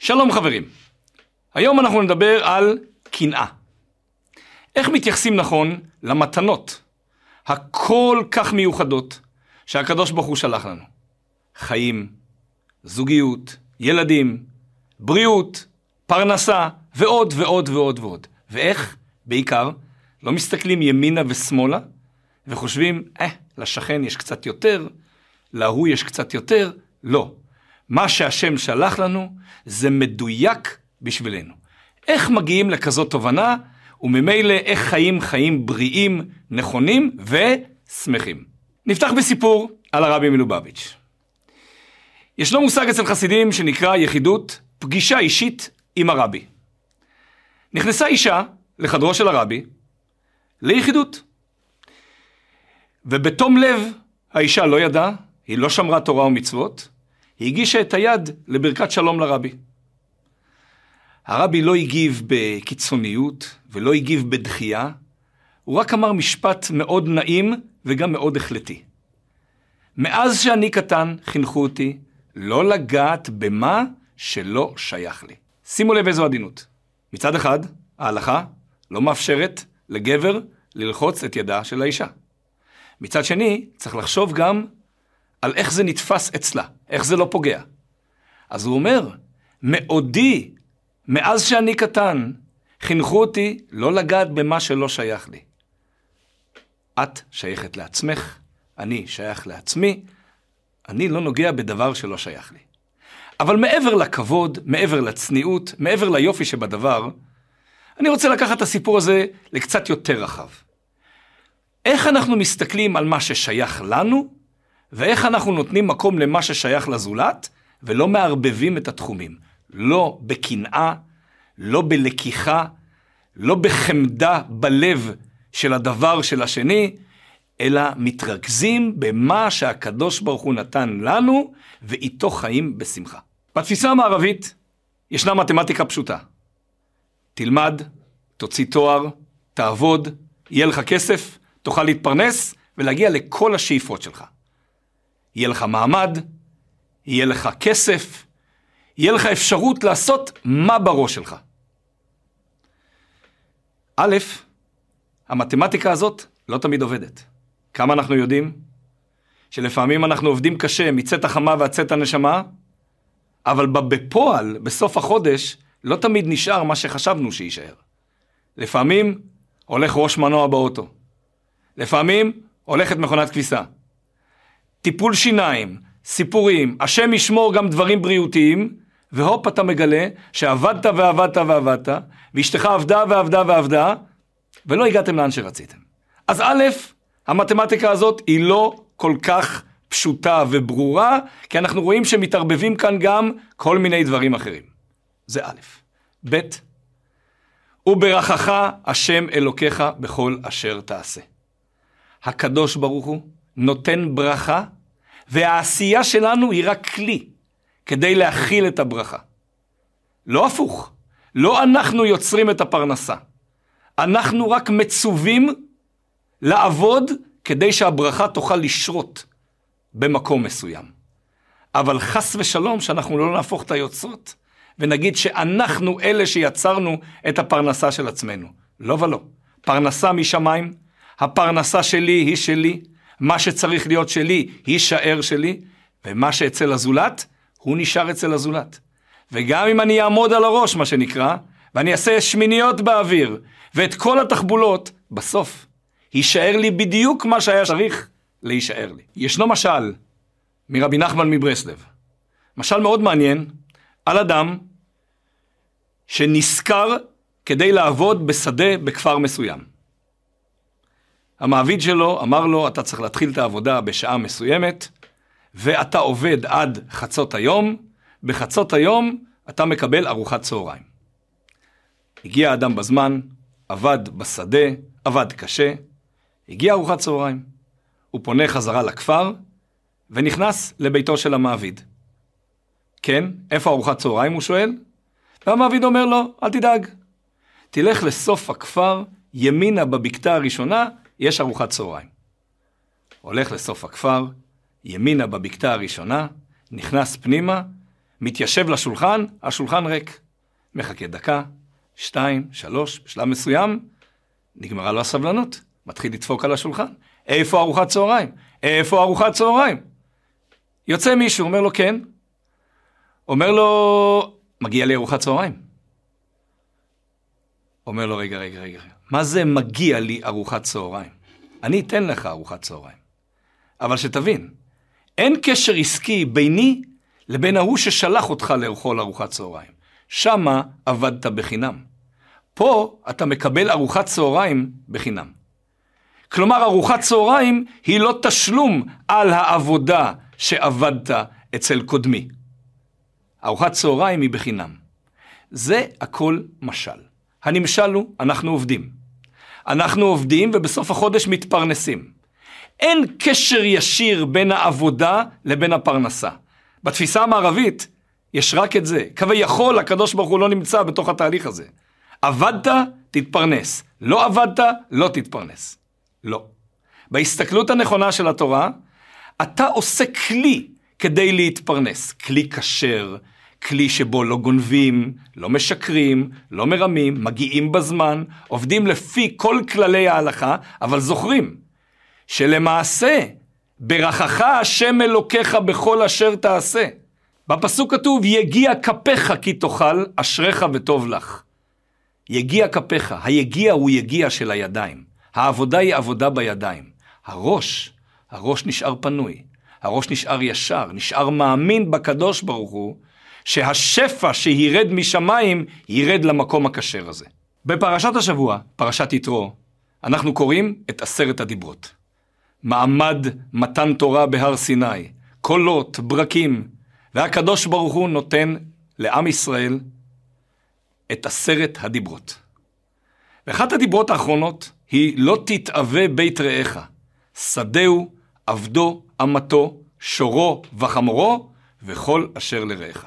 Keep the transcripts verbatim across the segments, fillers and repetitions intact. שלום חברים, היום אנחנו נדבר על קנאה. איך מתייחסים נכון למתנות הכל כך מיוחדות שהקדוש ברוך הוא שלח לנו? חיים, זוגיות, ילדים, בריאות, פרנסה ועוד ועוד ועוד ועוד. ואיך? בעיקר לא מסתכלים ימינה ושמאלה וחושבים, אה, לשכן יש קצת יותר, להוא יש קצת יותר, לא. מה שהשם שלח לנו זה מדויק בשבילנו. איך מגיעים לכזאת תובנה, וממילא איך חיים חיים בריאים, נכונים ושמחים. נפתח בסיפור על הרבי מלובביץ'. ישנו מושג אצל חסידים שנקרא יחידות, פגישה אישית עם הרבי. נכנסה אישה לחדרו של הרבי, ליחידות. ובתום לב האישה לא ידעה, היא לא שמרה תורה ומצוות, היא הגישה את היד לברכת שלום לרבי. הרבי לא הגיב בקיצוניות ולא הגיב בדחייה, הוא רק אמר משפט מאוד נעים וגם מאוד החלטי. מאז שאני קטן חינכו אותי לא לגעת במה שלא שייך לי. שימו לב איזו עדינות. מצד אחד, ההלכה לא מאפשרת לגבר ללחוץ את ידה של האישה. מצד שני, צריך לחשוב גם על איך זה נתפס אצלה, איך זה לא פוגע. אז הוא אומר, מעודי, מאז שאני קטן, חינכו אותי לא לגעת במה שלא שייך לי. את שייכת לעצמך, אני שייך לעצמי, אני לא נוגע בדבר שלא שייך לי. אבל מעבר לכבוד, מעבר לצניעות, מעבר ליופי שבדבר, אני רוצה לקחת את הסיפור הזה לקצת יותר רחב. איך אנחנו מסתכלים על מה ששייך לנו, ואיך אנחנו נותנים מקום למה ששייך לזולת, ולא מערבבים את התחומים. לא בקנאה, לא בלקיחה, לא בחמדה בלב של הדבר של השני, אלא מתרכזים במה שהקדוש ברוך הוא נתן לנו, ואיתו חיים בשמחה. בתפיסה המערבית, ישנה מתמטיקה פשוטה. תלמד, תוציא תואר, תעבוד, יהיה לך כסף, תוכל להתפרנס ולהגיע לכל השאיפות שלך. יהיה לך מעמד, יהיה לך כסף, יהיה לך אפשרות לעשות מה בראש שלך. א', המתמטיקה הזאת לא תמיד עובדת. כמה אנחנו יודעים? שלפעמים אנחנו עובדים קשה מצאת החמה והצאת הנשמה, אבל בפועל, בסוף החודש, לא תמיד נשאר מה שחשבנו שיישאר. לפעמים הולך ראש מנוע באוטו. לפעמים הולכת מכונת כביסה. טיפול שיניים, סיפורים, השם ישמור גם דברים בריאותיים, והופ אתה מגלה שעבדת ועבדת ועבדת, ואשתך עבדה ועבדה ועבדה, ולא הגעתם לאן שרציתם. אז א', המתמטיקה הזאת היא לא כל כך פשוטה וברורה, כי אנחנו רואים שמתערבבים כאן גם כל מיני דברים אחרים. זה א', ב', וברכך השם אלוקיך בכל אשר תעשה. הקדוש ברוך הוא נותן ברכה, והעשייה שלנו היא רק כלי כדי להכיל את הברכה. לא הפוך, לא אנחנו יוצרים את הפרנסה. אנחנו רק מצווים לעבוד כדי שהברכה תוכל לשרות במקום מסוים. אבל חס ושלום שאנחנו לא נהפוך את היוצרות, ונגיד שאנחנו אלה שיצרנו את הפרנסה של עצמנו. לא ולא. פרנסה משמיים, הפרנסה שלי היא שלי, מה שצריך להיות שלי יישאר שלי, ומה שאצל הזולת, הוא נשאר אצל הזולת. וגם אם אני אעמוד על הראש, מה שנקרא, ואני אעשה שמיניות באוויר, ואת כל התחבולות, בסוף, יישאר לי בדיוק מה שהיה צריך להישאר לי. ישנו משל מרבי נחמן מברסלב. משל מאוד מעניין, על אדם שנשכר כדי לעבוד בשדה בכפר מסוים. המעביד שלו אמר לו, אתה צריך להתחיל את העבודה בשעה מסוימת, ואתה עובד עד חצות היום, בחצות היום אתה מקבל ארוחת צהריים. הגיע האדם בזמן, עבד בשדה, עבד קשה, הגיע ארוחת צהריים. הוא פונה חזרה לכפר, ונכנס לביתו של המעביד. כן, איפה ארוחת צהריים? הוא שואל. והמעביד אומר לו, אל תדאג, תלך לסוף הכפר, ימינה בבקתה הראשונה, יש ארוחת צהריים. הולך לסוף הכפר, ימינה בבקתה הראשונה, נכנס פנימה, מתיישב לשולחן, השולחן ריק. מחכה דקה, שתיים, שלוש, בשלב מסוים, נגמרה לו הסבלנות. מתחיל לדפוק על השולחן. איפה ארוחת צהריים? איפה ארוחת צהריים? יוצא מישהו, אומר לו כן. אומר לו, מגיע לי ארוחת צהריים. אומר לו, רגע, רגע, רגע. מה זה מגיע לי ארוחת צהריים? אני אתן לך ארוחת צהריים. אבל שתבין, אין קשר עסקי ביני לבין ההוא ששלח אותך לאכול ארוחת צהריים. שמה עבדת בחינם. פה אתה מקבל ארוחת צהריים בחינם. כלומר, ארוחת צהריים היא לא תשלום על העבודה שעבדת אצל קודמי. ארוחת צהריים היא בחינם. זה הכל משל. הנמשל הוא, אנחנו עובדים. אנחנו עובדים ובסוף החודש מתפרנסים. אין קשר ישיר בין העבודה לבין הפרנסה. בתפיסה המערבית יש רק את זה. כביכול הקדוש ברוך הוא לא נמצא בתוך התהליך הזה. עבדת, תתפרנס. לא עבדת, לא תתפרנס. לא. בהסתכלות הנכונה של התורה, אתה עושה כלי כדי להתפרנס. כלי כשר, כלי שבו לא גונבים, לא משקרים, לא מרמים, מגיעים בזמן, עובדים לפי כל כללי ההלכה, אבל זוכרים שלמעשה ברכך השם אלוקיך בכל אשר תעשה. בפסוק כתוב, יגיע כפיך כי תאכל, אשריך וטוב לך. יגיע כפיך, היגיע הוא יגיע של הידיים. העבודה היא עבודה בידיים. הראש, הראש נשאר פנוי, הראש נשאר ישר, נשאר מאמין בקדוש ברוך הוא, שהשפע שירד משמיים ירד למקום הכשר הזה. בפרשת השבוע, פרשת יתרו, אנחנו קוראים את עשרת הדיברות. מעמד מתן תורה בהר סיני, קולות, ברקים, והקדוש ברוך הוא נותן לעם ישראל את עשרת הדיברות. ואחת הדיברות האחרונות היא לא תתאווה בית רעך, שדהו, עבדו, אמתו, שורו וחמורו וכל אשר לרעך.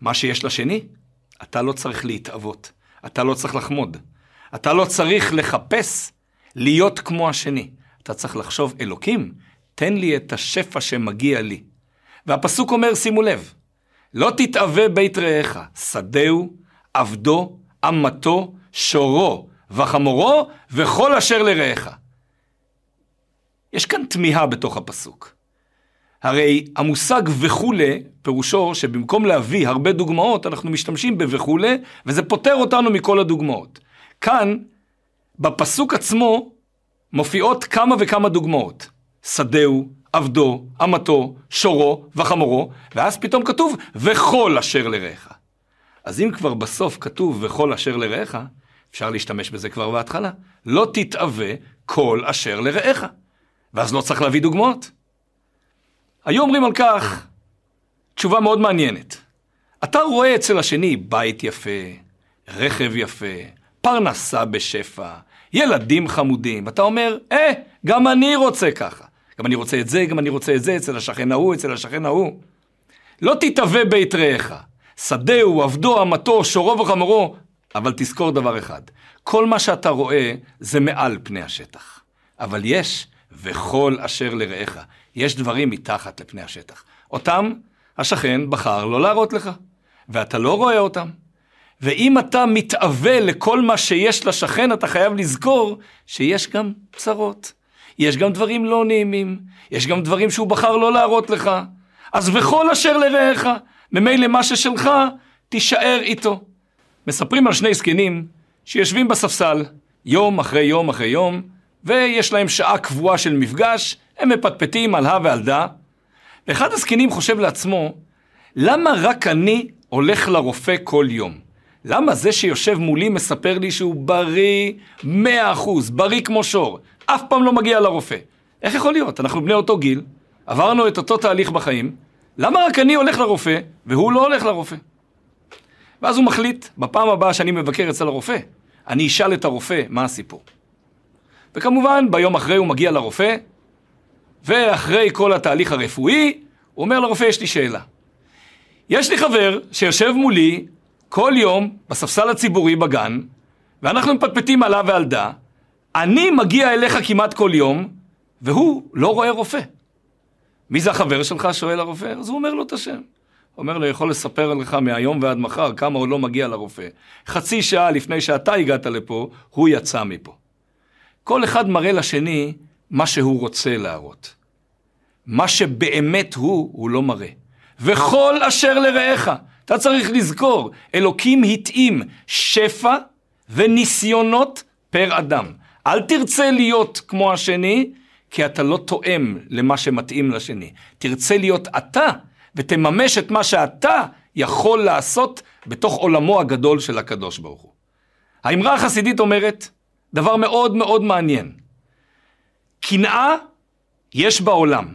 מה שיש לשני, אתה לא צריך להתאבות, אתה לא צריך לחמוד, אתה לא צריך לחפש להיות כמו השני. אתה צריך לחשוב, אלוקים, תן לי את השפע שמגיע לי. והפסוק אומר, שימו לב, לא תתאווה בית רעך, שדהו, עבדו, אמתו, שורו וחמורו וכל אשר לרעך. יש כאן תמיהה בתוך הפסוק. הרי המושג וכולי פירושו שבמקום להביא הרבה דוגמאות, אנחנו משתמשים בווכולי, וזה פותר אותנו מכל הדוגמאות. כאן, בפסוק עצמו, מופיעות כמה וכמה דוגמאות. שדהו, עבדו, אמתו, שורו וחמורו, ואז פתאום כתוב וכל אשר לרעך. אז אם כבר בסוף כתוב וכל אשר לרעך, אפשר להשתמש בזה כבר בהתחלה. לא תתאווה כל אשר לרעך. ואז לא צריך להביא דוגמאות. היו אומרים על כך תשובה מאוד מעניינת. אתה רואה אצל השני בית יפה, רכב יפה, פרנסה בשפע, ילדים חמודים. ואתה אומר, אה, גם אני רוצה ככה. גם אני רוצה את זה, גם אני רוצה את זה, אצל השכן ההוא, אצל השכן ההוא. לא תתאווה בית רעך. שדהו, עבדו, אמתו, שורו וחמורו. אבל תזכור דבר אחד. כל מה שאתה רואה זה מעל פני השטח. אבל יש וכל אשר לרעך. יש דברים מתחת לפני השטח. אותם השכן בחר לא להראות לך, ואתה לא רואה אותם. ואם אתה מתאווה לכל מה שיש לשכן, אתה חייב לזכור שיש גם צרות. יש גם דברים לא נעימים. יש גם דברים שהוא בחר לא להראות לך. אז וכל אשר לרעך, ממילא מה ששלך, תישאר איתו. מספרים על שני זקנים שיושבים בספסל, יום אחרי יום אחרי יום, ויש להם שעה קבועה של מפגש, הם מפטפטים על ה' ועל ד'. ואחד הזקנים חושב לעצמו, למה רק אני הולך לרופא כל יום? למה זה שיושב מולי מספר לי שהוא בריא מאה אחוז, בריא כמו שור, אף פעם לא מגיע לרופא? איך יכול להיות? אנחנו בני אותו גיל, עברנו את אותו תהליך בחיים, למה רק אני הולך לרופא והוא לא הולך לרופא? ואז הוא מחליט, בפעם הבאה שאני מבקר אצל הרופא, אני אשאל את הרופא מה הסיפור. וכמובן, ביום אחרי הוא מגיע לרופא, ואחרי כל התהליך הרפואי, הוא אומר לרופא, יש לי שאלה. יש לי חבר שיושב מולי כל יום בספסל הציבורי בגן, ואנחנו מפטפטים עליו ועל ד'. אני מגיע אליך כמעט כל יום, והוא לא רואה רופא. מי זה החבר שלך? שואל הרופא. אז הוא אומר לו את השם. אומר לו, יכול לספר לך מהיום ועד מחר כמה הוא לא מגיע לרופא. חצי שעה לפני שאתה הגעת לפה, הוא יצא מפה. כל אחד מראה לשני מה שהוא רוצה להראות. מה שבאמת הוא, הוא לא מראה. וכל אשר לרעך, אתה צריך לזכור, אלוקים התאים שפע וניסיונות פר אדם. אל תרצה להיות כמו השני, כי אתה לא תואם למה שמתאים לשני. תרצה להיות אתה, ותממש את מה שאתה יכול לעשות בתוך עולמו הגדול של הקדוש ברוך הוא. האמרה החסידית אומרת דבר מאוד מאוד מעניין. קנאה יש בעולם.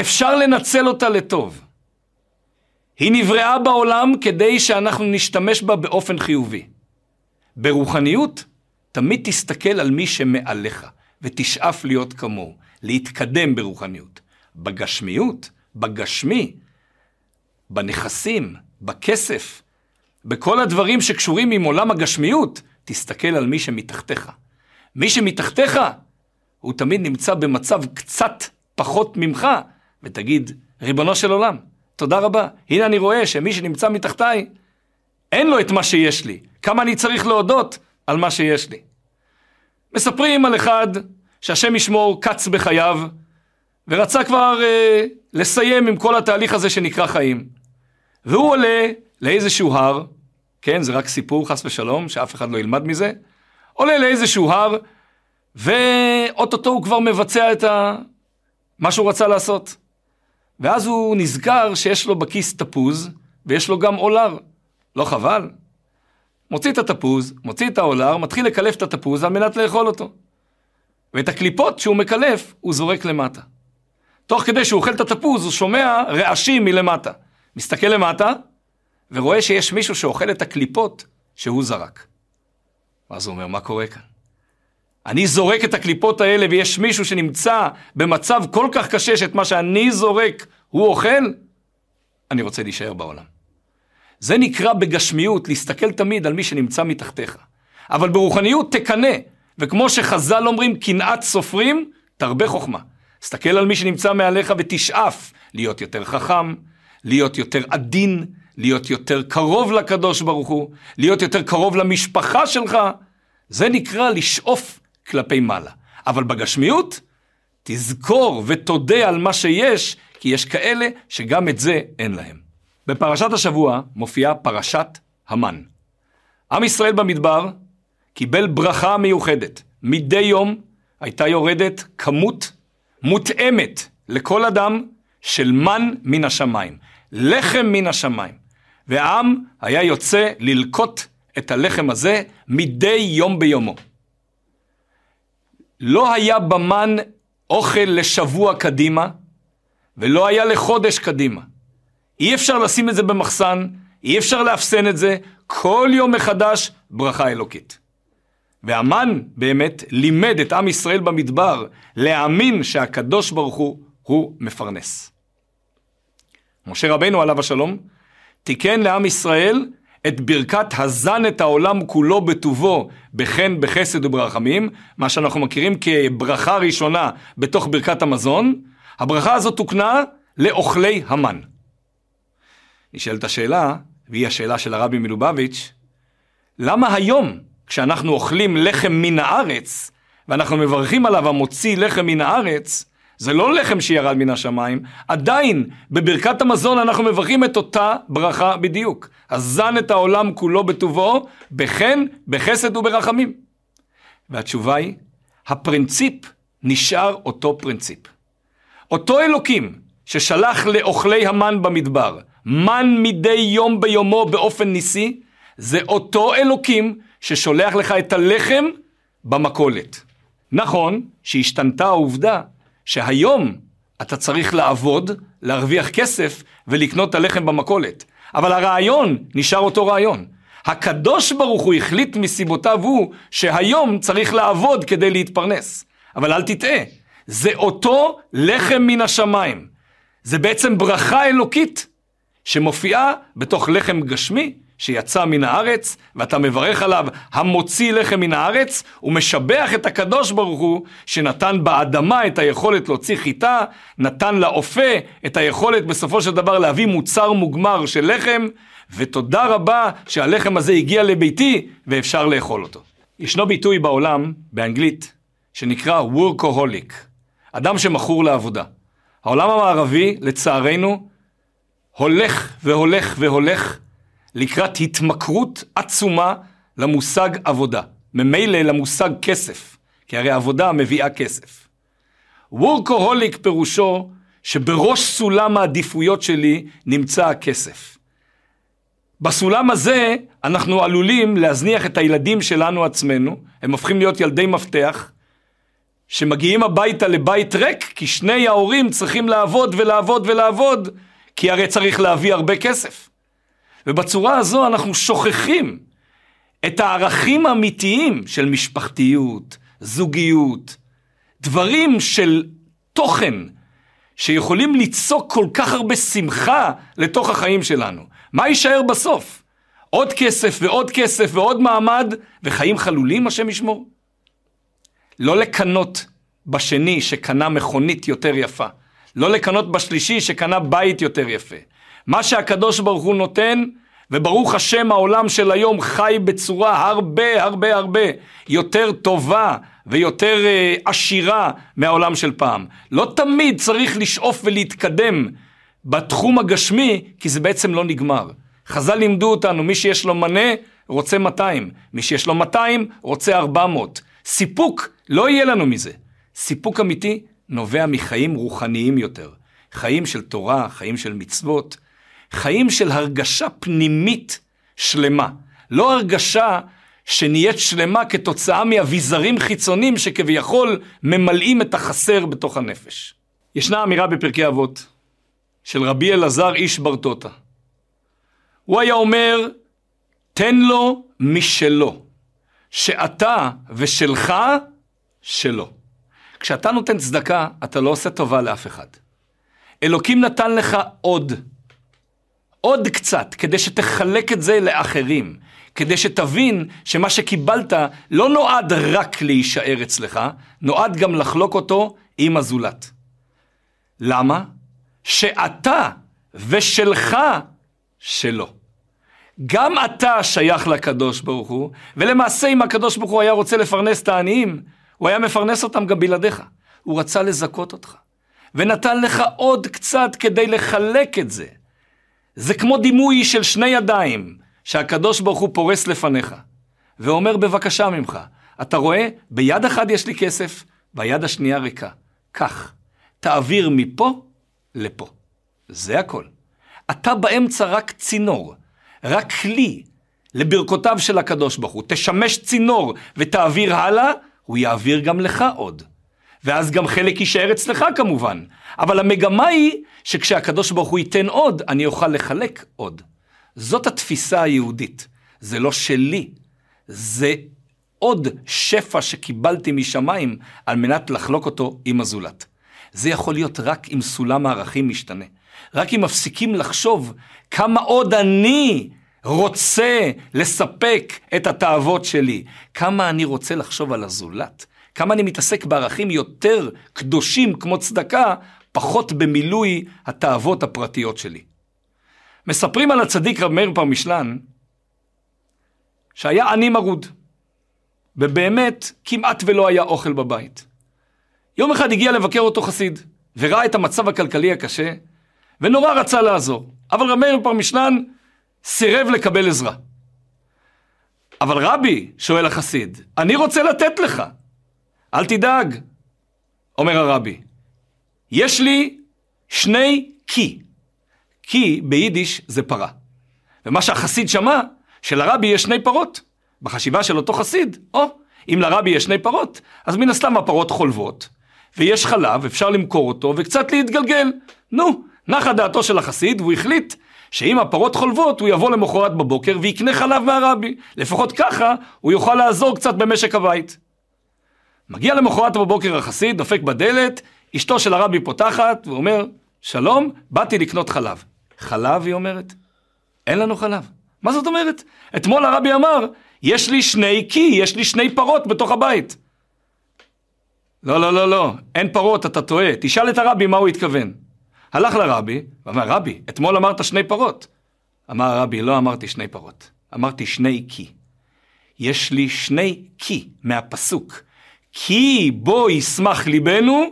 אפשר לנצל אותה לטוב. היא נבראה בעולם כדי שאנחנו נשתמש בה באופן חיובי. ברוחניות תמיד תסתכל על מי שמעליך ותשאף להיות כמוהו, להתקדם ברוחניות. בגשמיות, בגשמי, בנכסים, בכסף, בכל הדברים שקשורים עם עולם הגשמיות, תסתכל על מי שמתחתיך. מי שמתחתיך הוא תמיד נמצא במצב קצת פחות ממך, ותגיד, ריבונו של עולם, תודה רבה, הנה אני רואה שמי שנמצא מתחתיי, אין לו את מה שיש לי, כמה אני צריך להודות על מה שיש לי. מספרים על אחד שהשם ישמור קץ בחייו, ורצה כבר אה, לסיים עם כל התהליך הזה שנקרא חיים. והוא עולה לאיזשהו הר, כן, זה רק סיפור חס ושלום, שאף אחד לא ילמד מזה, עולה לאיזשהו הר, ואוטוטו הוא כבר מבצע את ה... מה שהוא רצה לעשות. ואז הוא נזכר שיש לו בכיס תפוז, ויש לו גם אולר. לא חבל? מוציא את התפוז, מוציא את האולר, מתחיל לקלף את התפוז על מנת לאכול אותו. ואת הקליפות שהוא מקלף, הוא זורק למטה. תוך כדי שהוא אוכל את התפוז, הוא שומע רעשים מלמטה. מסתכל למטה, ורואה שיש מישהו שאוכל את הקליפות שהוא זרק. ואז הוא אומר, מה קורה כאן? אני זורק את הקליפות האלה, ויש מישהו שנמצא במצב כל כך קשה, שאת מה שאני זורק הוא אוכל, אני רוצה להישאר בעולם. זה נקרא בגשמיות, להסתכל תמיד על מי שנמצא מתחתיך. אבל ברוחניות תקנה, וכמו שחז"ל אומרים, קנאת סופרים, תרבה חוכמה. תסתכל על מי שנמצא מעליך ותשאף להיות יותר חכם, להיות יותר עדין, להיות יותר קרוב לקדוש ברוך הוא, להיות יותר קרוב למשפחה שלך. זה נקרא לשאוף כלפי מעלה. אבל בגשמיות, תזכור ותודה על מה שיש, כי יש כאלה שגם את זה אין להם. בפרשת השבוע מופיעה פרשת המן. עם ישראל במדבר קיבל ברכה מיוחדת. מדי יום הייתה יורדת כמות מותאמת לכל אדם של מן מן השמיים. לחם מן השמיים. והעם היה יוצא ללקוט את הלחם הזה מדי יום ביומו. לא היה במן אוכל לשבוע קדימה, ולא היה לחודש קדימה. אי אפשר לשים את זה במחסן, אי אפשר להפסן את זה, כל יום מחדש ברכה אלוקית. והמן באמת לימד את עם ישראל במדבר להאמין שהקדוש ברוך הוא הוא מפרנס. משה רבנו עליו השלום תיקן לעם ישראל את ברכת הזן את העולם כולו בטובו בחן בחסד וברחמים, מה שאנחנו מכירים כברכה ראשונה בתוך ברכת המזון. הברכה הזאת תוקנה לאוכלי המן. נשאלת השאלה, והיא השאלה של הרבי מלובביץ', למה היום כשאנחנו אוכלים לחם מן הארץ ואנחנו מברכים עליו המוציא לחם מן הארץ, זה לא לחם שירד מן השמיים, עדיין בברכת המזון אנחנו מברכים את אותה ברכה בדיוק. הזן את העולם כולו בטובו, בחן, בחסד וברחמים. והתשובה היא, הפרינציפ נשאר אותו פרינציפ. אותו אלוקים ששלח לאוכלי המן במדבר, מן מדי יום ביומו באופן ניסי, זה אותו אלוקים ששולח לך את הלחם במקולת. נכון שהשתנתה העובדה, שהיום אתה צריך לעבוד, להרוויח כסף ולקנות את הלחם במקולת. אבל הרעיון נשאר אותו רעיון. הקדוש ברוך הוא החליט מסיבותיו הוא שהיום צריך לעבוד כדי להתפרנס. אבל אל תטעה, זה אותו לחם מן השמיים. זה בעצם ברכה אלוקית שמופיעה בתוך לחם גשמי שיצא מן הארץ, ואתה מברך עליו המוציא לחם מן הארץ, ומשבח את הקדוש ברוך הוא שנתן באדמה את היכולת להוציא חיטה, נתן לאופה את היכולת בסופו של דבר להביא מוצר מוגמר של לחם, ותודה רבה שהלחם הזה הגיע לביתי ואפשר לאכול אותו. ישנו ביטוי בעולם, באנגלית, שנקרא workaholic, אדם שמכור לעבודה. העולם המערבי, לצערנו, הולך והולך והולך לקראת התמכרות עצומה למושג עבודה, ממילא למושג כסף, כי הרי עבודה מביאה כסף. workaholic פירושו שבראש סולם העדיפויות שלי נמצא הכסף. בסולם הזה אנחנו עלולים להזניח את הילדים שלנו עצמנו, הם הופכים להיות ילדי מפתח, שמגיעים הביתה לבית ריק, כי שני ההורים צריכים לעבוד ולעבוד ולעבוד, כי הרי צריך להביא הרבה כסף. ובצורה הזו אנחנו שוכחים את הערכים האמיתיים של משפחתיות, זוגיות, דברים של תוכן שיכולים ליצוק כל כך הרבה שמחה לתוך החיים שלנו. מה יישאר בסוף? עוד כסף ועוד כסף ועוד מעמד וחיים חלולים, השם ישמור? לא לקנות בשני שקנה מכונית יותר יפה. לא לקנות בשלישי שקנה בית יותר יפה. מה שהקדוש ברוך הוא נותן, וברוך השם העולם של היום חי בצורה הרבה הרבה הרבה יותר טובה ויותר uh, עשירה מהעולם של פעם. לא תמיד צריך לשאוף ולהתקדם בתחום הגשמי, כי זה בעצם לא נגמר. חז"ל לימדו אותנו, מי שיש לו מנה רוצה מאתיים, מי שיש לו מאתיים רוצה ארבע מאות. סיפוק לא יהיה לנו מזה. סיפוק אמיתי נובע מחיים רוחניים יותר. חיים של תורה, חיים של מצוות, חיים של הרגשה פנימית שלמה. לא הרגשה שנהיית שלמה כתוצאה מאביזרים חיצוניים שכביכול ממלאים את החסר בתוך הנפש. ישנה אמירה בפרקי אבות של רבי אלעזר איש ברטוטה. הוא היה אומר, תן לו משלו, שאתה ושלך שלו. כשאתה נותן צדקה, אתה לא עושה טובה לאף אחד. אלוקים נתן לך עוד, עוד קצת, כדי שתחלק את זה לאחרים, כדי שתבין שמה שקיבלת לא נועד רק להישאר אצלך, נועד גם לחלוק אותו עם הזולת. למה? שאתה ושלך שלו. גם אתה שייך לקדוש ברוך הוא, ולמעשה אם הקדוש ברוך הוא היה רוצה לפרנס את העניים, הוא היה מפרנס אותם גם בלעדיך. הוא רצה לזכות אותך. ונתן לך עוד קצת כדי לחלק את זה. זה כמו דימוי של שני ידיים שהקדוש ברוך הוא פורס לפניך. ואומר בבקשה ממך, אתה רואה, ביד אחד יש לי כסף, ביד השנייה ריקה. כך, תעביר מפה לפה. זה הכל. אתה באמצע רק צינור, רק כלי לברכותיו של הקדוש ברוך הוא. תשמש צינור ותעביר הלאה, הוא יעביר גם לך עוד. ואז גם חלק יישאר אצלך כמובן. אבל המגמה היא שכשהקדוש ברוך הוא ייתן עוד, אני אוכל לחלק עוד. זאת התפיסה היהודית. זה לא שלי. זה עוד שפע שקיבלתי משמיים על מנת לחלוק אותו עם הזולת. זה יכול להיות רק אם סולם הערכים משתנה. רק אם מפסיקים לחשוב כמה עוד אני רוצה לספק את התאוות שלי. כמה אני רוצה לחשוב על הזולת. כמה אני מתעסק בערכים יותר קדושים כמו צדקה, פחות במילוי התאוות הפרטיות שלי. מספרים על הצדיק רב מאיר פרמישלן, שהיה עני מרוד, ובאמת כמעט ולא היה אוכל בבית. יום אחד הגיע לבקר אותו חסיד, וראה את המצב הכלכלי הקשה, ונורא רצה לעזור, אבל רב מאיר פרמישלן סירב לקבל עזרה. אבל רבי, שואל החסיד, אני רוצה לתת לך. אל תדאג, אומר הרבי, יש לי שני קי. קי ביידיש זה פרה. ומה שהחסיד שמע, שלרבי יש שני פרות. בחשיבה של אותו חסיד, או, אם לרבי יש שני פרות, אז מן הסתם הפרות חולבות, ויש חלב, אפשר למכור אותו, וקצת להתגלגל. נו, נחה דעתו של החסיד, והוא החליט שאם הפרות חולבות, הוא יבוא למחרת בבוקר, ויקנה חלב מהרבי. לפחות ככה, הוא יוכל לעזור קצת במשק הבית. מגיע למחרת בבוקר החסיד, דופק בדלת, אשתו של הרבי פותחת, והוא אומר, שלום, באתי לקנות חלב. חלב, היא אומרת, אין לנו חלב. מה זאת אומרת? אתמול הרבי אמר, יש לי שני קי, יש לי שני פרות בתוך הבית. לא, לא, לא, לא, אין פרות, אתה טועה. תשאל את הרבי מה הוא התכוון. הלך לרבי, ואמר, רבי, אתמול אמרת שני פרות. אמר הרבי, לא אמרתי שני פרות, אמרתי שני קי. יש לי שני קי מהפסוק. כי בו ישמח ליבנו,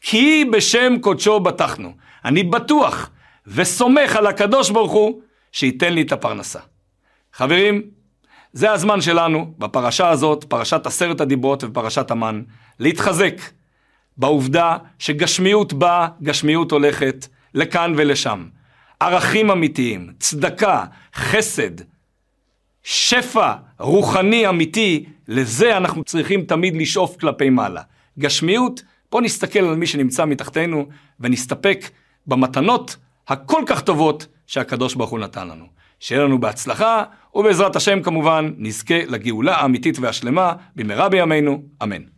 כי בשם קודשו בטחנו. אני בטוח וסומך על הקדוש ברוך הוא שייתן לי את הפרנסה. חברים, זה הזמן שלנו בפרשה הזאת, פרשת עשרת הדיברות ופרשת המן, להתחזק בעובדה שגשמיות באה, גשמיות הולכת לכאן ולשם. ערכים אמיתיים, צדקה, חסד, שפע רוחני אמיתי, לזה אנחנו צריכים תמיד לשאוף כלפי מעלה. גשמיות, בוא נסתכל על מי שנמצא מתחתנו ונסתפק במתנות הכל כך טובות שהקדוש ברוך הוא נתן לנו. שיהיה לנו בהצלחה, ובעזרת השם כמובן נזכה לגאולה האמיתית והשלמה במהרה בימינו, אמן.